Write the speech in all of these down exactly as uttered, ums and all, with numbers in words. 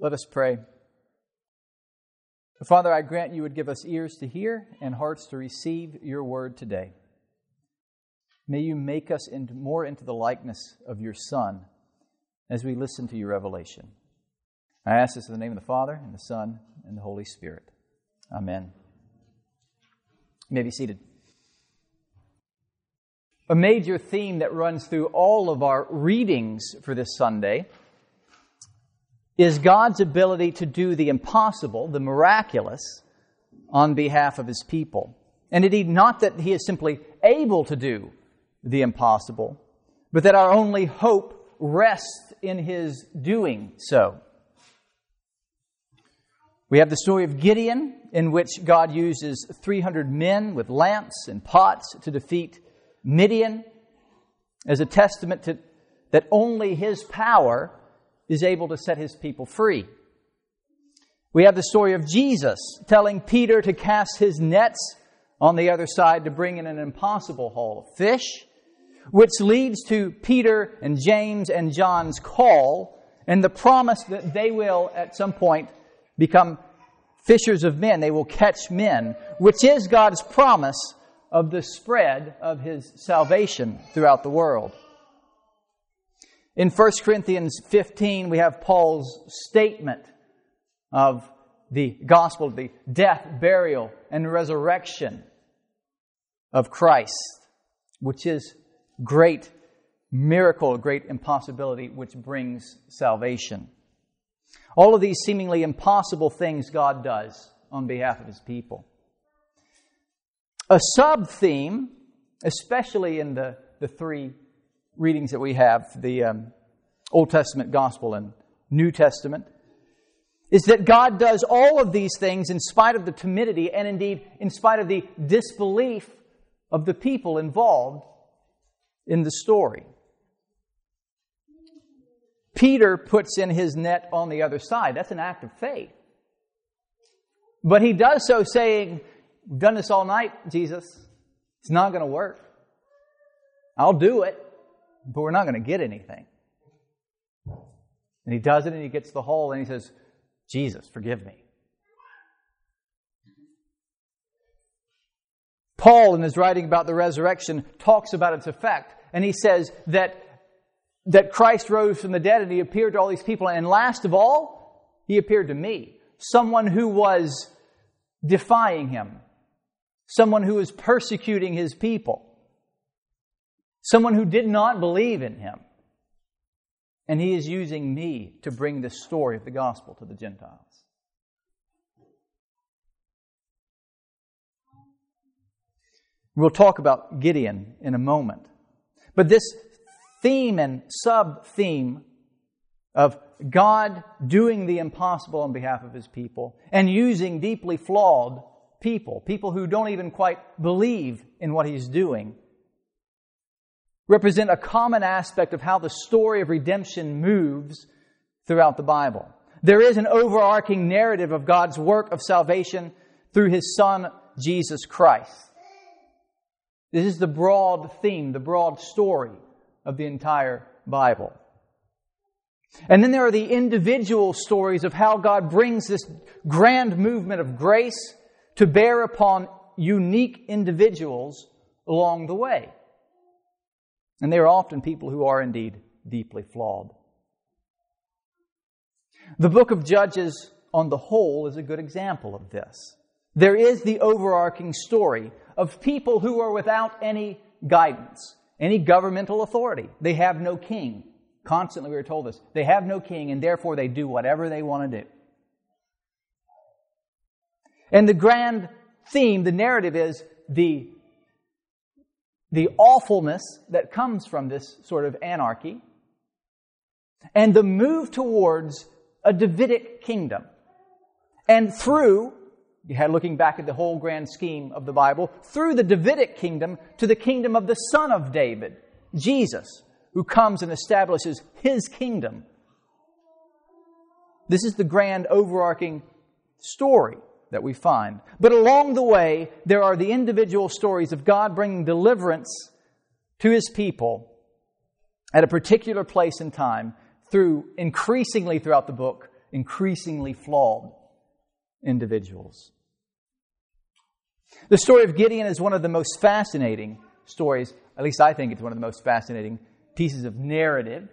Let us pray. Father, I grant you would give us ears to hear and hearts to receive your word today. May you make us into more into the likeness of your Son as we listen to your revelation. I ask this in the name of the Father, and the Son, and the Holy Spirit. Amen. You may be seated. A major theme that runs through all of our readings for this Sunday is God's ability to do the impossible, the miraculous, on behalf of His people. And indeed, not that He is simply able to do the impossible, but that our only hope rests in His doing so. We have the story of Gideon, in which God uses three hundred men with lamps and pots to defeat Midian, as a testament to that only His power is able to set His people free. We have the story of Jesus telling Peter to cast his nets on the other side to bring in an impossible haul of fish, which leads to Peter and James and John's call and the promise that they will at some point become fishers of men. They will catch men, which is God's promise of the spread of His salvation throughout the world. In First Corinthians fifteen, we have Paul's statement of the gospel, the death, burial, and resurrection of Christ, which is a great miracle, a great impossibility, which brings salvation. All of these seemingly impossible things God does on behalf of His people. A sub-theme, especially in the, the three readings that we have, the um, Old Testament Gospel and New Testament, is that God does all of these things in spite of the timidity and indeed in spite of the disbelief of the people involved in the story. Peter puts in his net on the other side. That's an act of faith. But he does so saying, "We've done this all night, Jesus. It's not going to work. I'll do it, but we're not going to get anything." And he does it, and he gets the haul, and he says, "Jesus, forgive me." Paul, in his writing about the resurrection, talks about its effect, and he says that, that Christ rose from the dead, and He appeared to all these people, and last of all, He appeared to me, someone who was defying Him, someone who was persecuting His people, someone who did not believe in Him. And He is using me to bring this story of the gospel to the Gentiles. We'll talk about Gideon in a moment. But this theme and sub-theme of God doing the impossible on behalf of His people and using deeply flawed people, people who don't even quite believe in what He's doing, represent a common aspect of how the story of redemption moves throughout the Bible. There is an overarching narrative of God's work of salvation through His Son, Jesus Christ. This is the broad theme, the broad story of the entire Bible. And then there are the individual stories of how God brings this grand movement of grace to bear upon unique individuals along the way. And they are often people who are indeed deeply flawed. The book of Judges, on the whole, is a good example of this. There is the overarching story of people who are without any guidance, any governmental authority. They have no king. Constantly we are told this. They have no king, and therefore they do whatever they want to do. And the grand theme, the narrative is the The awfulness that comes from this sort of anarchy, and the move towards a Davidic kingdom. And through, looking back at the whole grand scheme of the Bible, through the Davidic kingdom to the kingdom of the Son of David, Jesus, who comes and establishes His kingdom. This is the grand overarching story that we find. But along the way, there are the individual stories of God bringing deliverance to His people at a particular place and time through, increasingly throughout the book, increasingly flawed individuals. The story of Gideon is one of the most fascinating stories, at least I think it's one of the most fascinating pieces of narrative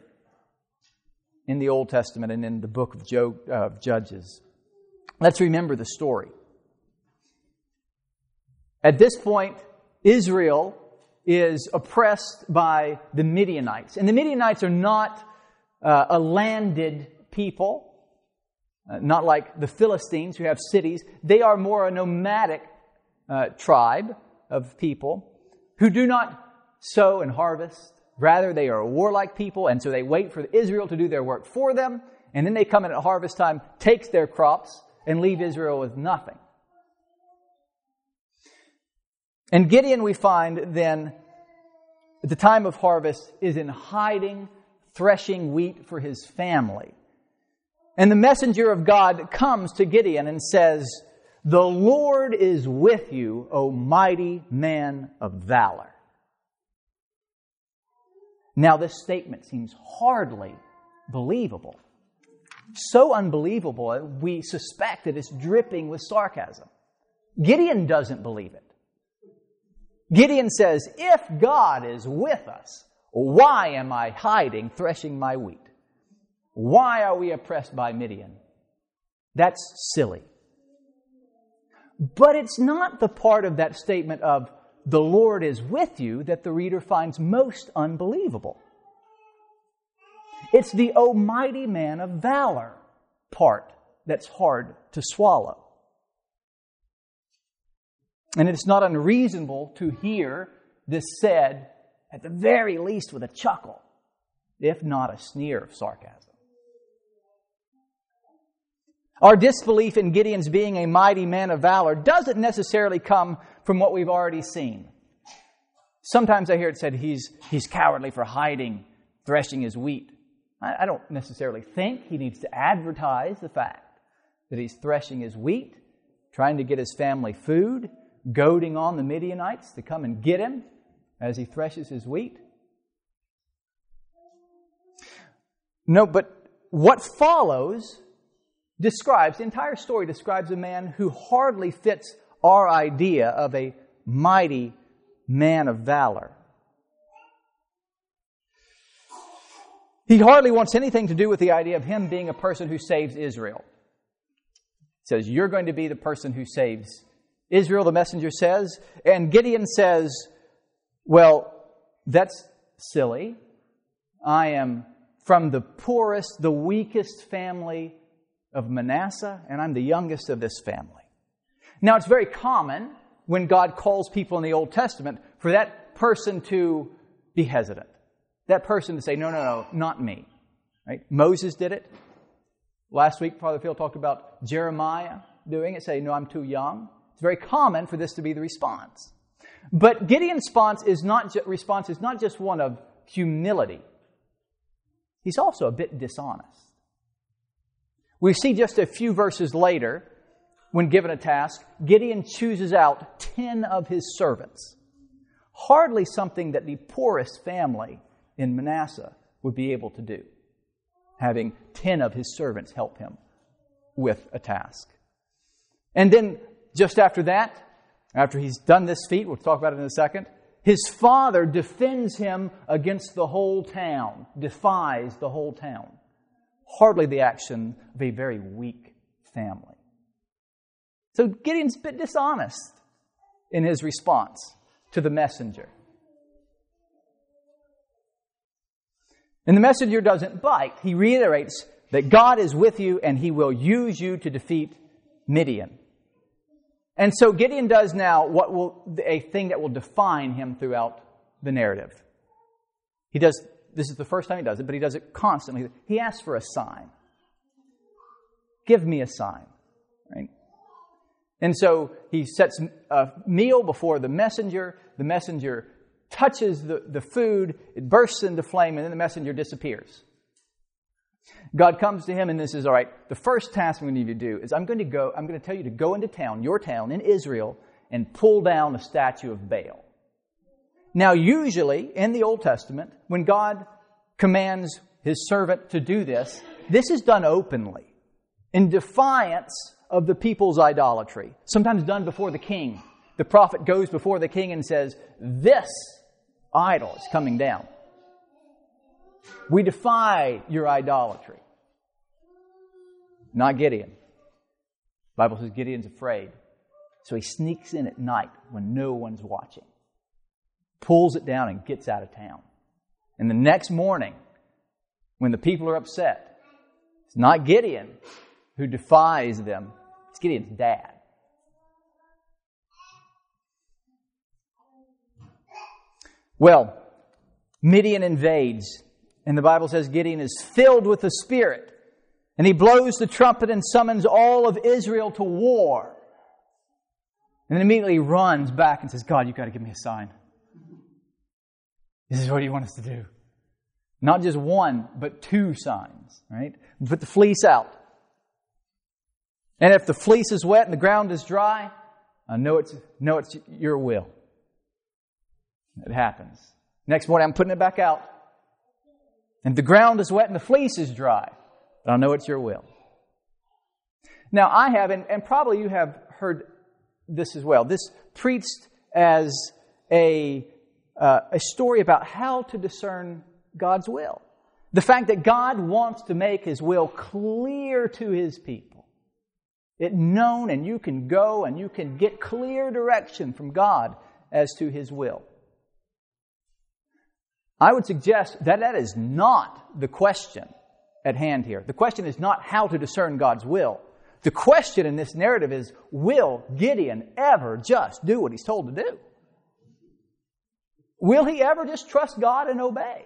in the Old Testament and in the book of Jo- uh, Judges. Let's remember the story. At this point, Israel is oppressed by the Midianites. And the Midianites are not uh, a landed people, uh, not like the Philistines who have cities. They are more a nomadic uh, tribe of people who do not sow and harvest. Rather, they are a warlike people, and so they wait for Israel to do their work for them, and then they come in at harvest time, takes their crops, and leave Israel with nothing. And Gideon, we find then, at the time of harvest, is in hiding, threshing wheat for his family. And the messenger of God comes to Gideon and says, "The Lord is with you, O mighty man of valor." Now, this statement seems hardly believable. So unbelievable, we suspect that it's dripping with sarcasm. Gideon doesn't believe it. Gideon says, "If God is with us, why am I hiding, threshing my wheat? Why are we oppressed by Midian?" That's silly. But it's not the part of that statement of, "The Lord is with you," that the reader finds most unbelievable. It's the almighty man of valor part that's hard to swallow. And it's not unreasonable to hear this said, at the very least with a chuckle, if not a sneer of sarcasm. Our disbelief in Gideon's being a mighty man of valor doesn't necessarily come from what we've already seen. Sometimes I hear it said he's he's cowardly for hiding, threshing his wheat. I, I don't necessarily think he needs to advertise the fact that he's threshing his wheat, trying to get his family food, goading on the Midianites to come and get him as he threshes his wheat. No, but what follows describes, the entire story describes a man who hardly fits our idea of a mighty man of valor. He hardly wants anything to do with the idea of him being a person who saves Israel. He says, "You're going to be the person who saves Israel," the messenger says. And Gideon says, "Well, that's silly. I am from the poorest, the weakest family of Manasseh, and I'm the youngest of this family." Now, it's very common when God calls people in the Old Testament for that person to be hesitant. That person to say, "No, no, no, not me." Right? Moses did it. Last week, Father Phil talked about Jeremiah doing it, saying, "No, I'm too young." It's very common for this to be the response. But Gideon's response is not ju- response is not just one of humility. He's also a bit dishonest. We see just a few verses later, when given a task, Gideon chooses out ten of his servants. Hardly something that the poorest family in Manasseh would be able to do, having ten of his servants help him with a task. And then just after that, after he's done this feat, we'll talk about it in a second, his father defends him against the whole town, defies the whole town. Hardly the action of a very weak family. So Gideon's a bit dishonest in his response to the messenger. And the messenger doesn't bite. He reiterates that God is with you and He will use you to defeat Midian. And so Gideon does now what will a thing that will define him throughout the narrative. He does, this is the first time he does it, but he does it constantly. He asks for a sign. "Give me a sign." Right? And so he sets a meal before the messenger. The messenger touches the, the food. It bursts into flame, and then the messenger disappears. God comes to him, and this is, all right, the first task I'm going to need you to do is I'm going to go. I'm going to tell you to go into town, your town in Israel, and pull down a statue of Baal. Now, usually in the Old Testament, when God commands His servant to do this, this is done openly. in defiance of the people's idolatry, sometimes done before the king. The prophet goes before the king and says, this idol is coming down. We defy your idolatry. Not Gideon. The Bible says Gideon's afraid. So he sneaks in at night when no one's watching, pulls it down and gets out of town. And the next morning, when the people are upset, it's not Gideon who defies them. It's Gideon's dad. Well, Midian invades, and the Bible says Gideon is filled with the Spirit, and he blows the trumpet and summons all of Israel to war. And then immediately runs back and says, God, you've got to give me a sign. This is what you want us to do. Not just one, but two signs, right? Put the fleece out. And if the fleece is wet and the ground is dry, I know it's, know it's your will. It happens. Next morning, I'm putting it back out. And the ground is wet and the fleece is dry. But I know it's your will. Now, I have, and, and probably you have heard this as well. This preached as a, uh, a story about how to discern God's will. The fact that God wants to make His will clear to His people. It known, and you can go and you can get clear direction from God as to His will. I would suggest that that is not the question at hand here. The question is not how to discern God's will. The question in this narrative is, will Gideon ever just do what he's told to do? Will he ever just trust God and obey?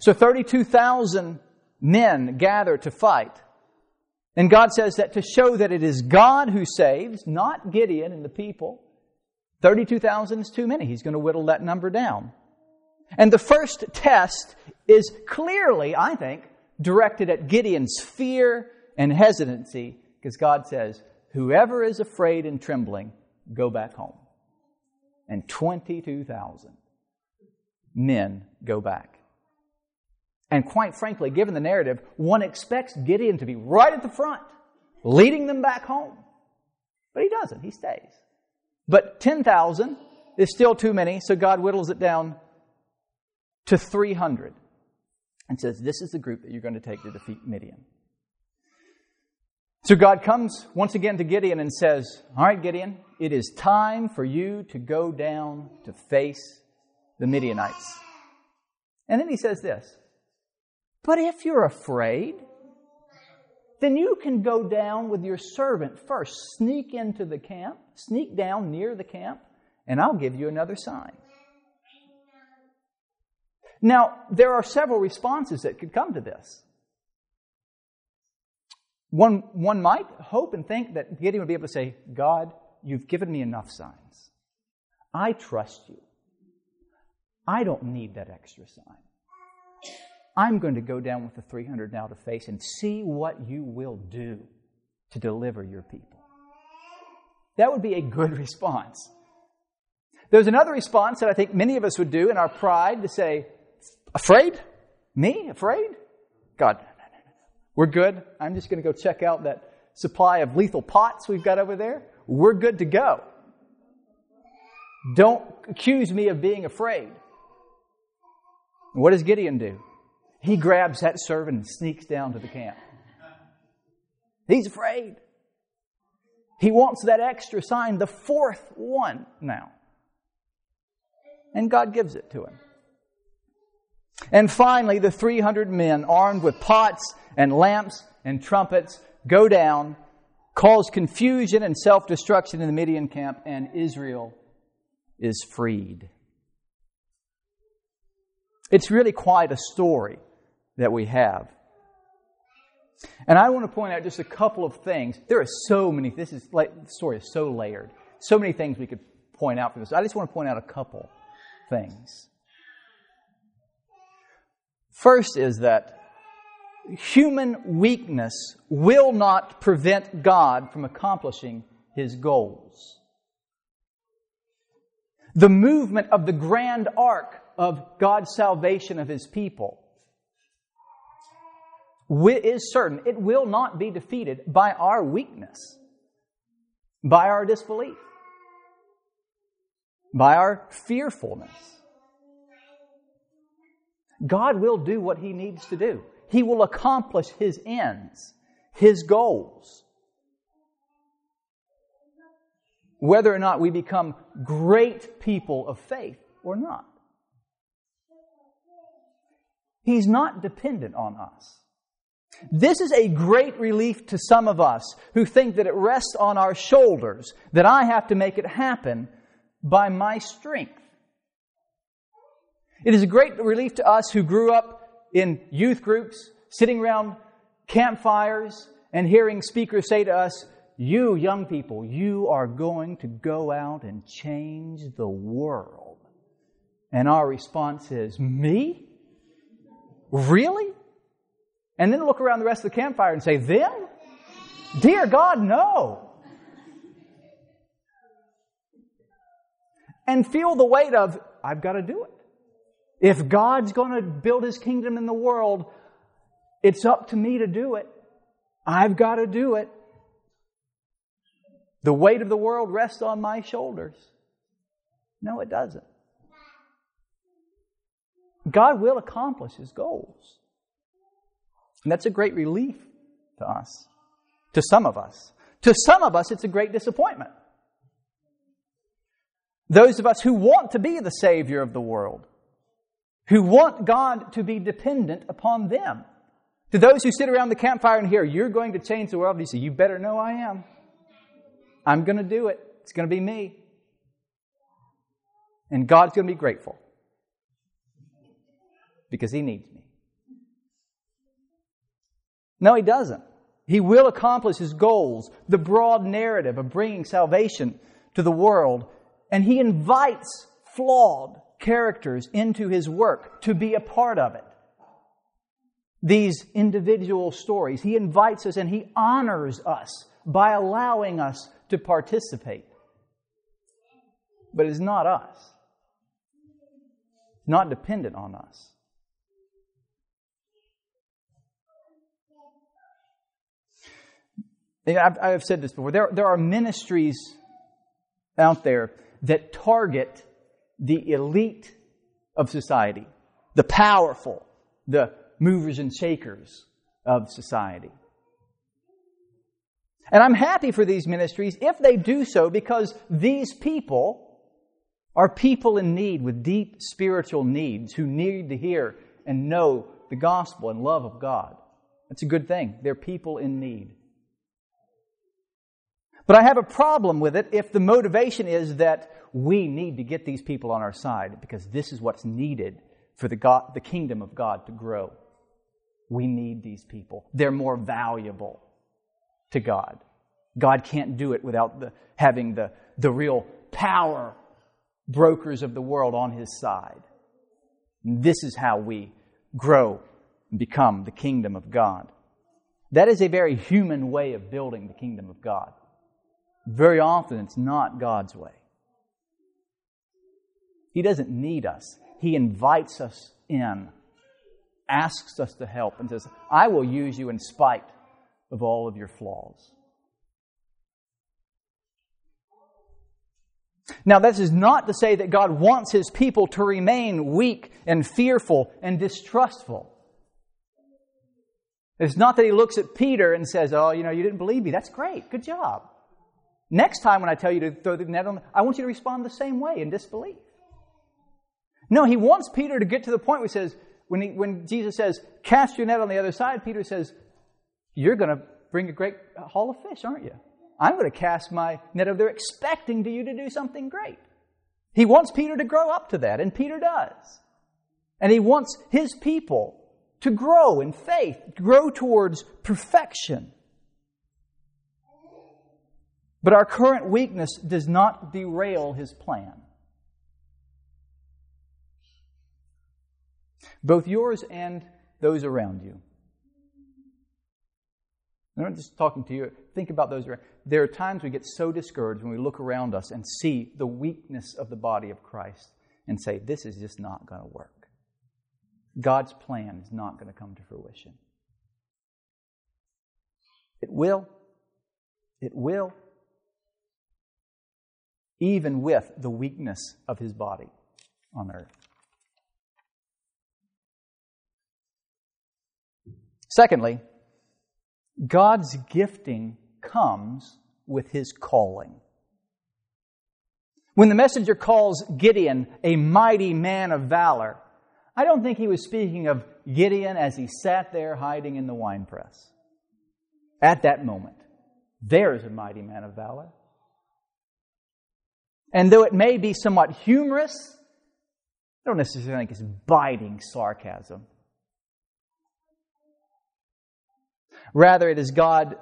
So thirty-two thousand men gather to fight. And God says that to show that it is God who saves, not Gideon and the people. thirty-two thousand is too many. He's going to whittle that number down. And the first test is clearly, I think, directed at Gideon's fear and hesitancy, because God says, whoever is afraid and trembling, go back home. And twenty-two thousand men go back. And quite frankly, given the narrative, one expects Gideon to be right at the front, leading them back home. But he doesn't. He stays. But ten thousand is still too many, so God whittles it down to three hundred and says, this is the group that you're going to take to defeat Midian. So God comes once again to Gideon and says, all right, Gideon, it is time for you to go down to face the Midianites. And then he says this, but if you're afraid, then you can go down with your servant first. Sneak into the camp, sneak down near the camp, and I'll give you another sign. Now, there are several responses that could come to this. One, one might hope and think that Gideon would be able to say, God, you've given me enough signs. I trust you. I don't need that extra sign. I'm going to go down with the three hundred now to face and see what you will do to deliver your people. That would be a good response. There's another response that I think many of us would do in our pride to say, afraid? Me? Afraid? God, no, no, no, no. We're good. I'm just going to go check out that supply of lethal pots we've got over there. We're good to go. Don't accuse me of being afraid. What does Gideon do? He grabs that servant and sneaks down to the camp. He's afraid. He wants that extra sign, the fourth one now. And God gives it to him. And finally, the three hundred men armed with pots and lamps and trumpets go down, cause confusion and self-destruction in the Midian camp, and Israel is freed. It's really quite a story that we have. And I want to point out just a couple of things. There are so many, this is like, the story is so layered. So many things we could point out from this. I just want to point out a couple things. First is that human weakness will not prevent God from accomplishing His goals. The movement of the grand arc of God's salvation of His people is certain. It will not be defeated by our weakness, by our disbelief, by our fearfulness. God will do what He needs to do. He will accomplish His ends, His goals. Whether or not we become great people of faith or not. He's not dependent on us. This is a great relief to some of us who think that it rests on our shoulders, that I have to make it happen by my strength. It is a great relief to us who grew up in youth groups, sitting around campfires and hearing speakers say to us, "You young people, you are going to go out and change the world." And our response is, "Me? Really?" And then look around the rest of the campfire and say, "Them? Dear God, no." And feel the weight of, I've got to do it. If God's going to build His kingdom in the world, it's up to me to do it. I've got to do it. The weight of the world rests on my shoulders. No, it doesn't. God will accomplish His goals. And that's a great relief to us, to some of us. To some of us, it's a great disappointment. Those of us who want to be the Savior of the world, who want God to be dependent upon them. To those who sit around the campfire and hear, "You're going to change the world," you say, "You better know I am. I'm going to do it. It's going to be me." And God's going to be grateful. Because He needs me. No, He doesn't. He will accomplish His goals, the broad narrative of bringing salvation to the world. And He invites flawed characters into His work to be a part of it. These individual stories, He invites us and He honors us by allowing us to participate. But it's not us. It's not dependent on us. I've, I've said this before. There, there are ministries out there that target the elite of society, the powerful, the movers and shakers of society. And I'm happy for these ministries if they do so, because these people are people in need with deep spiritual needs who need to hear and know the gospel and love of God. That's a good thing. They're people in need. But I have a problem with it if the motivation is that we need to get these people on our side because this is what's needed for the God, the kingdom of God to grow. We need these people. They're more valuable to God. God can't do it without the, having the, the real power brokers of the world on His side. And this is how we grow and become the kingdom of God. That is a very human way of building the kingdom of God. Very often it's not God's way. He doesn't need us. He invites us in, asks us to help, and says, "I will use you in spite of all of your flaws." Now, this is not to say that God wants His people to remain weak and fearful and distrustful. It's not that He looks at Peter and says, "Oh, you know, you didn't believe me. That's great. Good job. Next time when I tell you to throw the net on, I want you to respond the same way in disbelief." No, He wants Peter to get to the point where he says, when, he, when Jesus says, "Cast your net on the other side," Peter says, "You're going to bring a great haul of fish, aren't you? I'm going to cast my net over there expecting to you to do something great." He wants Peter to grow up to that, and Peter does. And He wants His people to grow in faith, grow towards perfection. But our current weakness does not derail His plan. Both yours and those around you. I'm not just talking to you. Think about those around. There are times we get so discouraged when we look around us and see the weakness of the body of Christ and say, "This is just not going to work. God's plan is not going to come to fruition." It will. It will. Even with the weakness of his body on earth. Secondly, God's gifting comes with his calling. When the messenger calls Gideon a mighty man of valor, I don't think he was speaking of Gideon as he sat there hiding in the winepress. At that moment, there is a mighty man of valor. And though it may be somewhat humorous, I don't necessarily think it's biting sarcasm. Rather, it is God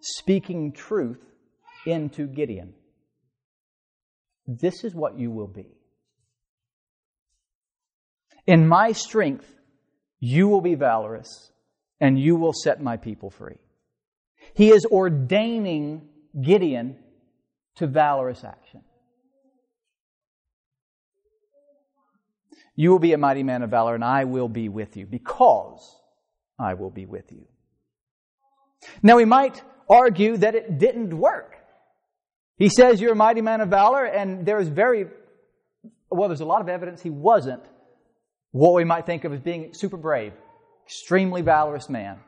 speaking truth into Gideon. This is what you will be. In my strength, you will be valorous, and you will set my people free. He is ordaining Gideon to valorous action. You will be a mighty man of valor, and I will be with you, because I will be with you. Now, we might argue that it didn't work. He says you're a mighty man of valor, and there is very, well, there's a lot of evidence he wasn't what we might think of as being super brave, extremely valorous man.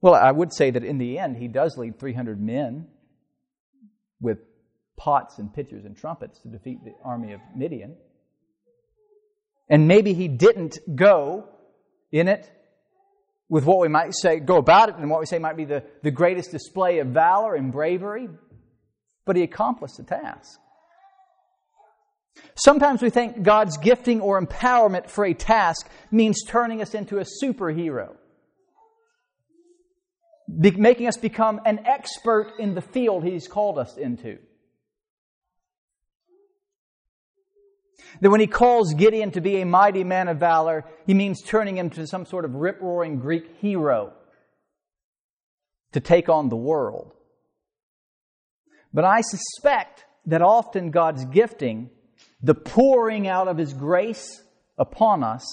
Well, I would say that in the end, he does lead three hundred men with pots and pitchers and trumpets to defeat the army of Midian. And maybe he didn't go in it with what we might say, go about it, and what we say might be the, the greatest display of valor and bravery, but he accomplished the task. Sometimes we think God's gifting or empowerment for a task means turning us into a superhero, be- making us become an expert in the field he's called us into. That when he calls Gideon to be a mighty man of valor, he means turning him to some sort of rip-roaring Greek hero to take on the world. But I suspect that often God's gifting, the pouring out of his grace upon us,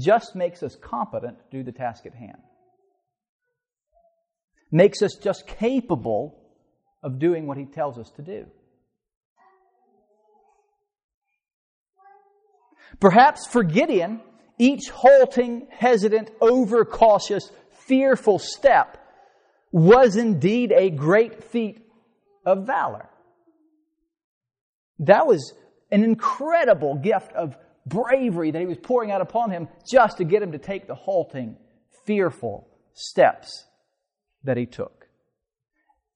just makes us competent to do the task at hand. Makes us just capable of doing what he tells us to do. Perhaps for Gideon, each halting, hesitant, overcautious, fearful step was indeed a great feat of valor. That was an incredible gift of bravery that he was pouring out upon him just to get him to take the halting, fearful steps that he took.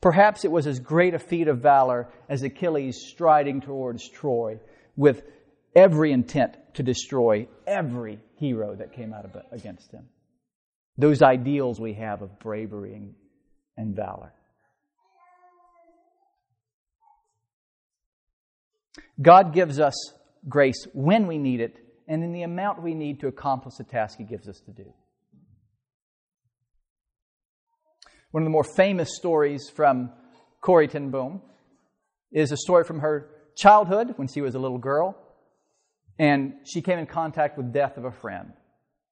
Perhaps it was as great a feat of valor as Achilles striding towards Troy with every intent to destroy every hero that came out against him. Those ideals we have of bravery and, and valor. God gives us grace when we need it and in the amount we need to accomplish the task he gives us to do. One of the more famous stories from Corrie ten Boom is a story from her childhood when she was a little girl. And she came in contact with the death of a friend.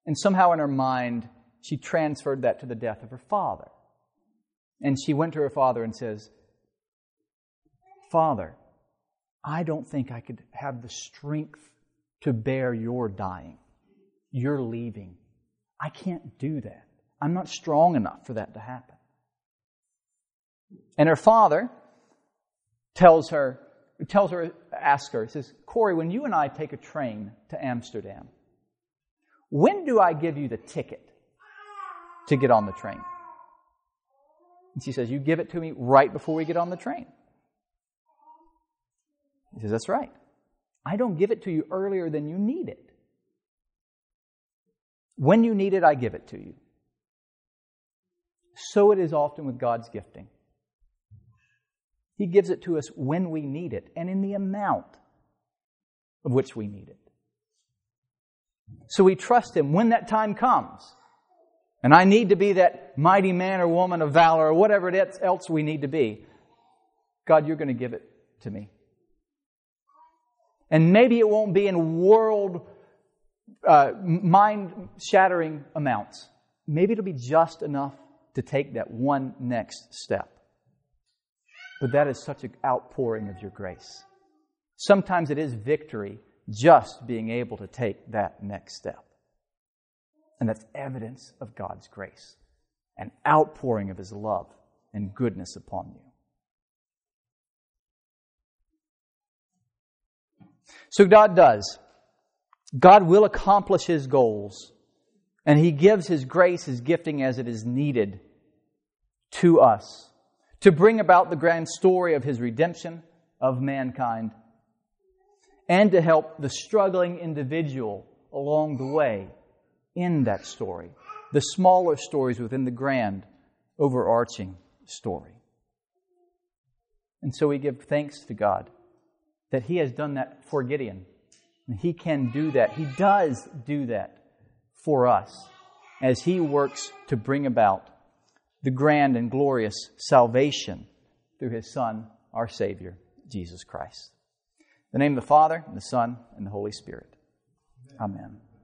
And somehow in her mind, she transferred that to the death of her father. And she went to her father and says, "Father, I don't think I could have the strength to bear your dying, your leaving. I can't do that. I'm not strong enough for that to happen." And her father tells her, tells her, asks her, says, "Corrie, when you and I take a train to Amsterdam, when do I give you the ticket to get on the train?" And she says, "You give it to me right before we get on the train." He says, "That's right. I don't give it to you earlier than you need it. When you need it, I give it to you." So it is often with God's gifting. He gives it to us when we need it and in the amount of which we need it. So we trust him when that time comes. And I need to be that mighty man or woman of valor or whatever it else we need to be. God, you're going to give it to me. And maybe it won't be in world uh, mind-shattering amounts. Maybe it'll be just enough to take that one next step. But that is such an outpouring of your grace. Sometimes it is victory just being able to take that next step. And that's evidence of God's grace, an outpouring of His love and goodness upon you. So God does. God will accomplish His goals, and He gives His grace, His gifting as it is needed to us to bring about the grand story of His redemption of mankind and to help the struggling individual along the way in that story, the smaller stories within the grand overarching story. And so we give thanks to God that He has done that for Gideon. And He can do that. He does do that for us as He works to bring about the grand and glorious salvation through His Son, our Savior, Jesus Christ. In the name of the Father, and the Son, and the Holy Spirit. Amen. Amen.